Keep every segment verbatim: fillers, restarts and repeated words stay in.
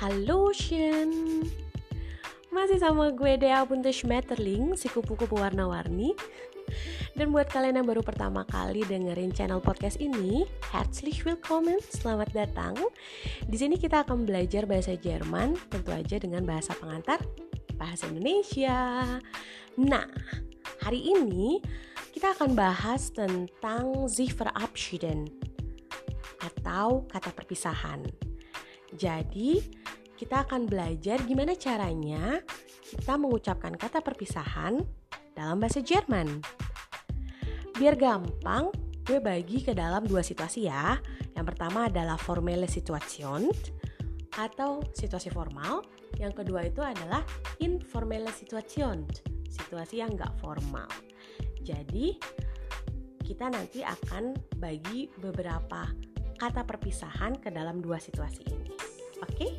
Hallochen. Masih sama gue Dea Bunte Schmetterling, si kupu-kupu warna-warni. Dan buat kalian yang baru pertama kali dengerin channel podcast ini, herzlich willkommen, selamat datang. Di sini kita akan belajar bahasa Jerman, tentu aja dengan bahasa pengantar bahasa Indonesia. Nah, hari ini kita akan bahas tentang Ziffer Abschiden atau kata perpisahan. Jadi, kita akan belajar gimana caranya kita mengucapkan kata perpisahan dalam bahasa Jerman. Biar gampang, gue bagi ke dalam dua situasi ya. Yang pertama adalah formelle Situation atau situasi formal. Yang kedua itu adalah informelle Situation, situasi yang gak formal. Jadi, kita nanti akan bagi beberapa kata perpisahan ke dalam dua situasi ini. Oke? Okay?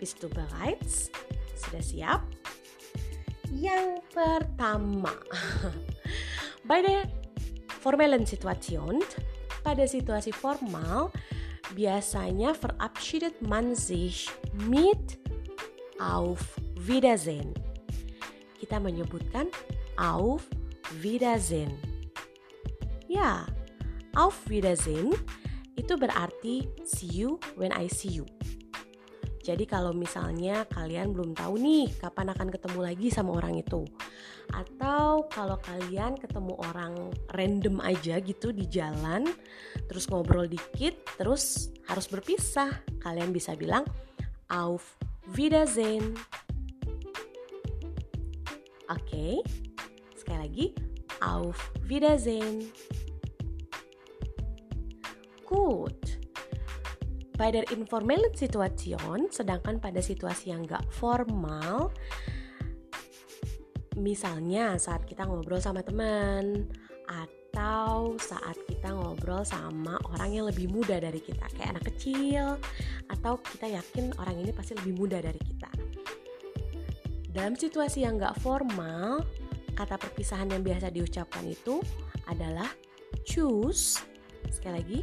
Bist du bereit? Sudah siap? Yang pertama, bei der formellen Situation, pada situasi formal, biasanya verabschiedet man sich mit Auf Wiedersehen. Kita menyebutkan Auf Wiedersehen. Ya, Auf Wiedersehen itu berarti see you when I see you. Jadi kalau misalnya kalian belum tahu nih kapan akan ketemu lagi sama orang itu, atau kalau kalian ketemu orang random aja gitu di jalan, terus ngobrol dikit, terus harus berpisah, kalian bisa bilang Auf Wiedersehen. Oke, okay. Sekali lagi Auf Wiedersehen. Gut. Bei der informellen Situation, sedangkan pada situasi yang gak formal, misalnya saat kita ngobrol sama teman, atau saat kita ngobrol sama orang yang lebih muda dari kita, kayak anak kecil, atau kita yakin orang ini pasti lebih muda dari kita. Dalam situasi yang gak formal, kata perpisahan yang biasa diucapkan itu adalah Tschüss. Sekali lagi,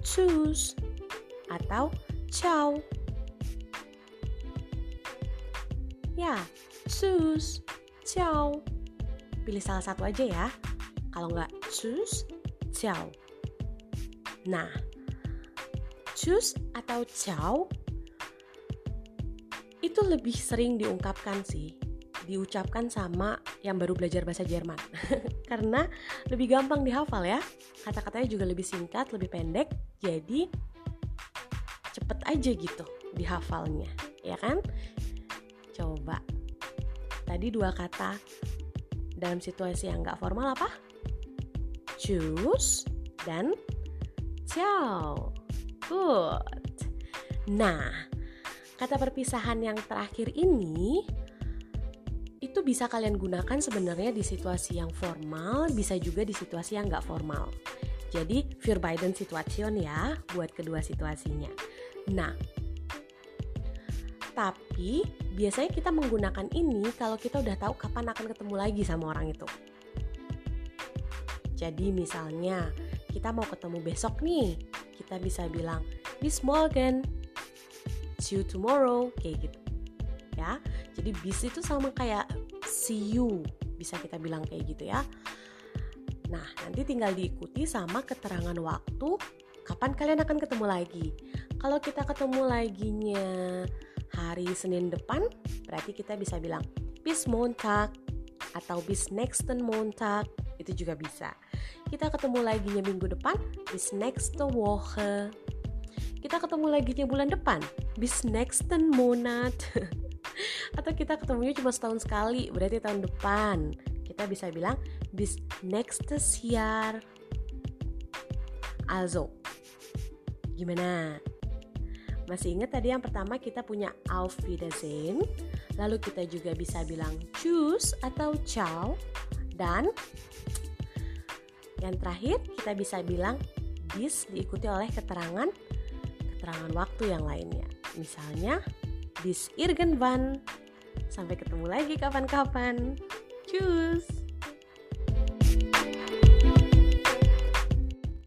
Tschüss atau ciao. Ya, Tschüss, ciao. Pilih salah satu aja ya. Kalau enggak Tschüss, ciao. Nah, Tschüss atau ciao itu lebih sering diungkapkan sih, diucapkan sama yang baru belajar bahasa Jerman karena lebih gampang dihafal ya, kata-katanya juga lebih singkat, lebih pendek, jadi cepet aja gitu dihafalnya, ya kan? Coba tadi dua kata dalam situasi yang gak formal apa? Tschüss dan ciao. Good. Nah, kata perpisahan yang terakhir ini itu bisa kalian gunakan sebenarnya di situasi yang formal, bisa juga di situasi yang gak formal. Jadi, für beide Situationen ya, buat kedua situasinya. Nah, tapi biasanya kita menggunakan ini kalau kita udah tahu kapan akan ketemu lagi sama orang itu. Jadi misalnya, kita mau ketemu besok nih, kita bisa bilang bis morgen, see you tomorrow, kayak gitu. Ya, jadi bis itu sama kayak see you, bisa kita bilang kayak gitu ya. Nah, nanti tinggal diikuti sama keterangan waktu kapan kalian akan ketemu lagi. Kalau kita ketemu laginya hari Senin depan, berarti kita bisa bilang bis Montag atau bis nächsten Montag, itu juga bisa. Kita ketemu laginya minggu depan, bis nächste Woche. Kita ketemu laginya bulan depan, bis nächsten Monat. Atau kita ketemunya cuma setahun sekali, berarti tahun depan kita bisa bilang bis nächstes Jahr. Also, gimana? Masih ingat tadi yang pertama kita punya Auf Wiedersehen, lalu kita juga bisa bilang Tschüss atau ciao, dan yang terakhir kita bisa bilang bis diikuti oleh keterangan keterangan waktu yang lainnya. Misalnya bis irgendwann. Sampai ketemu lagi kapan-kapan. Tschüss.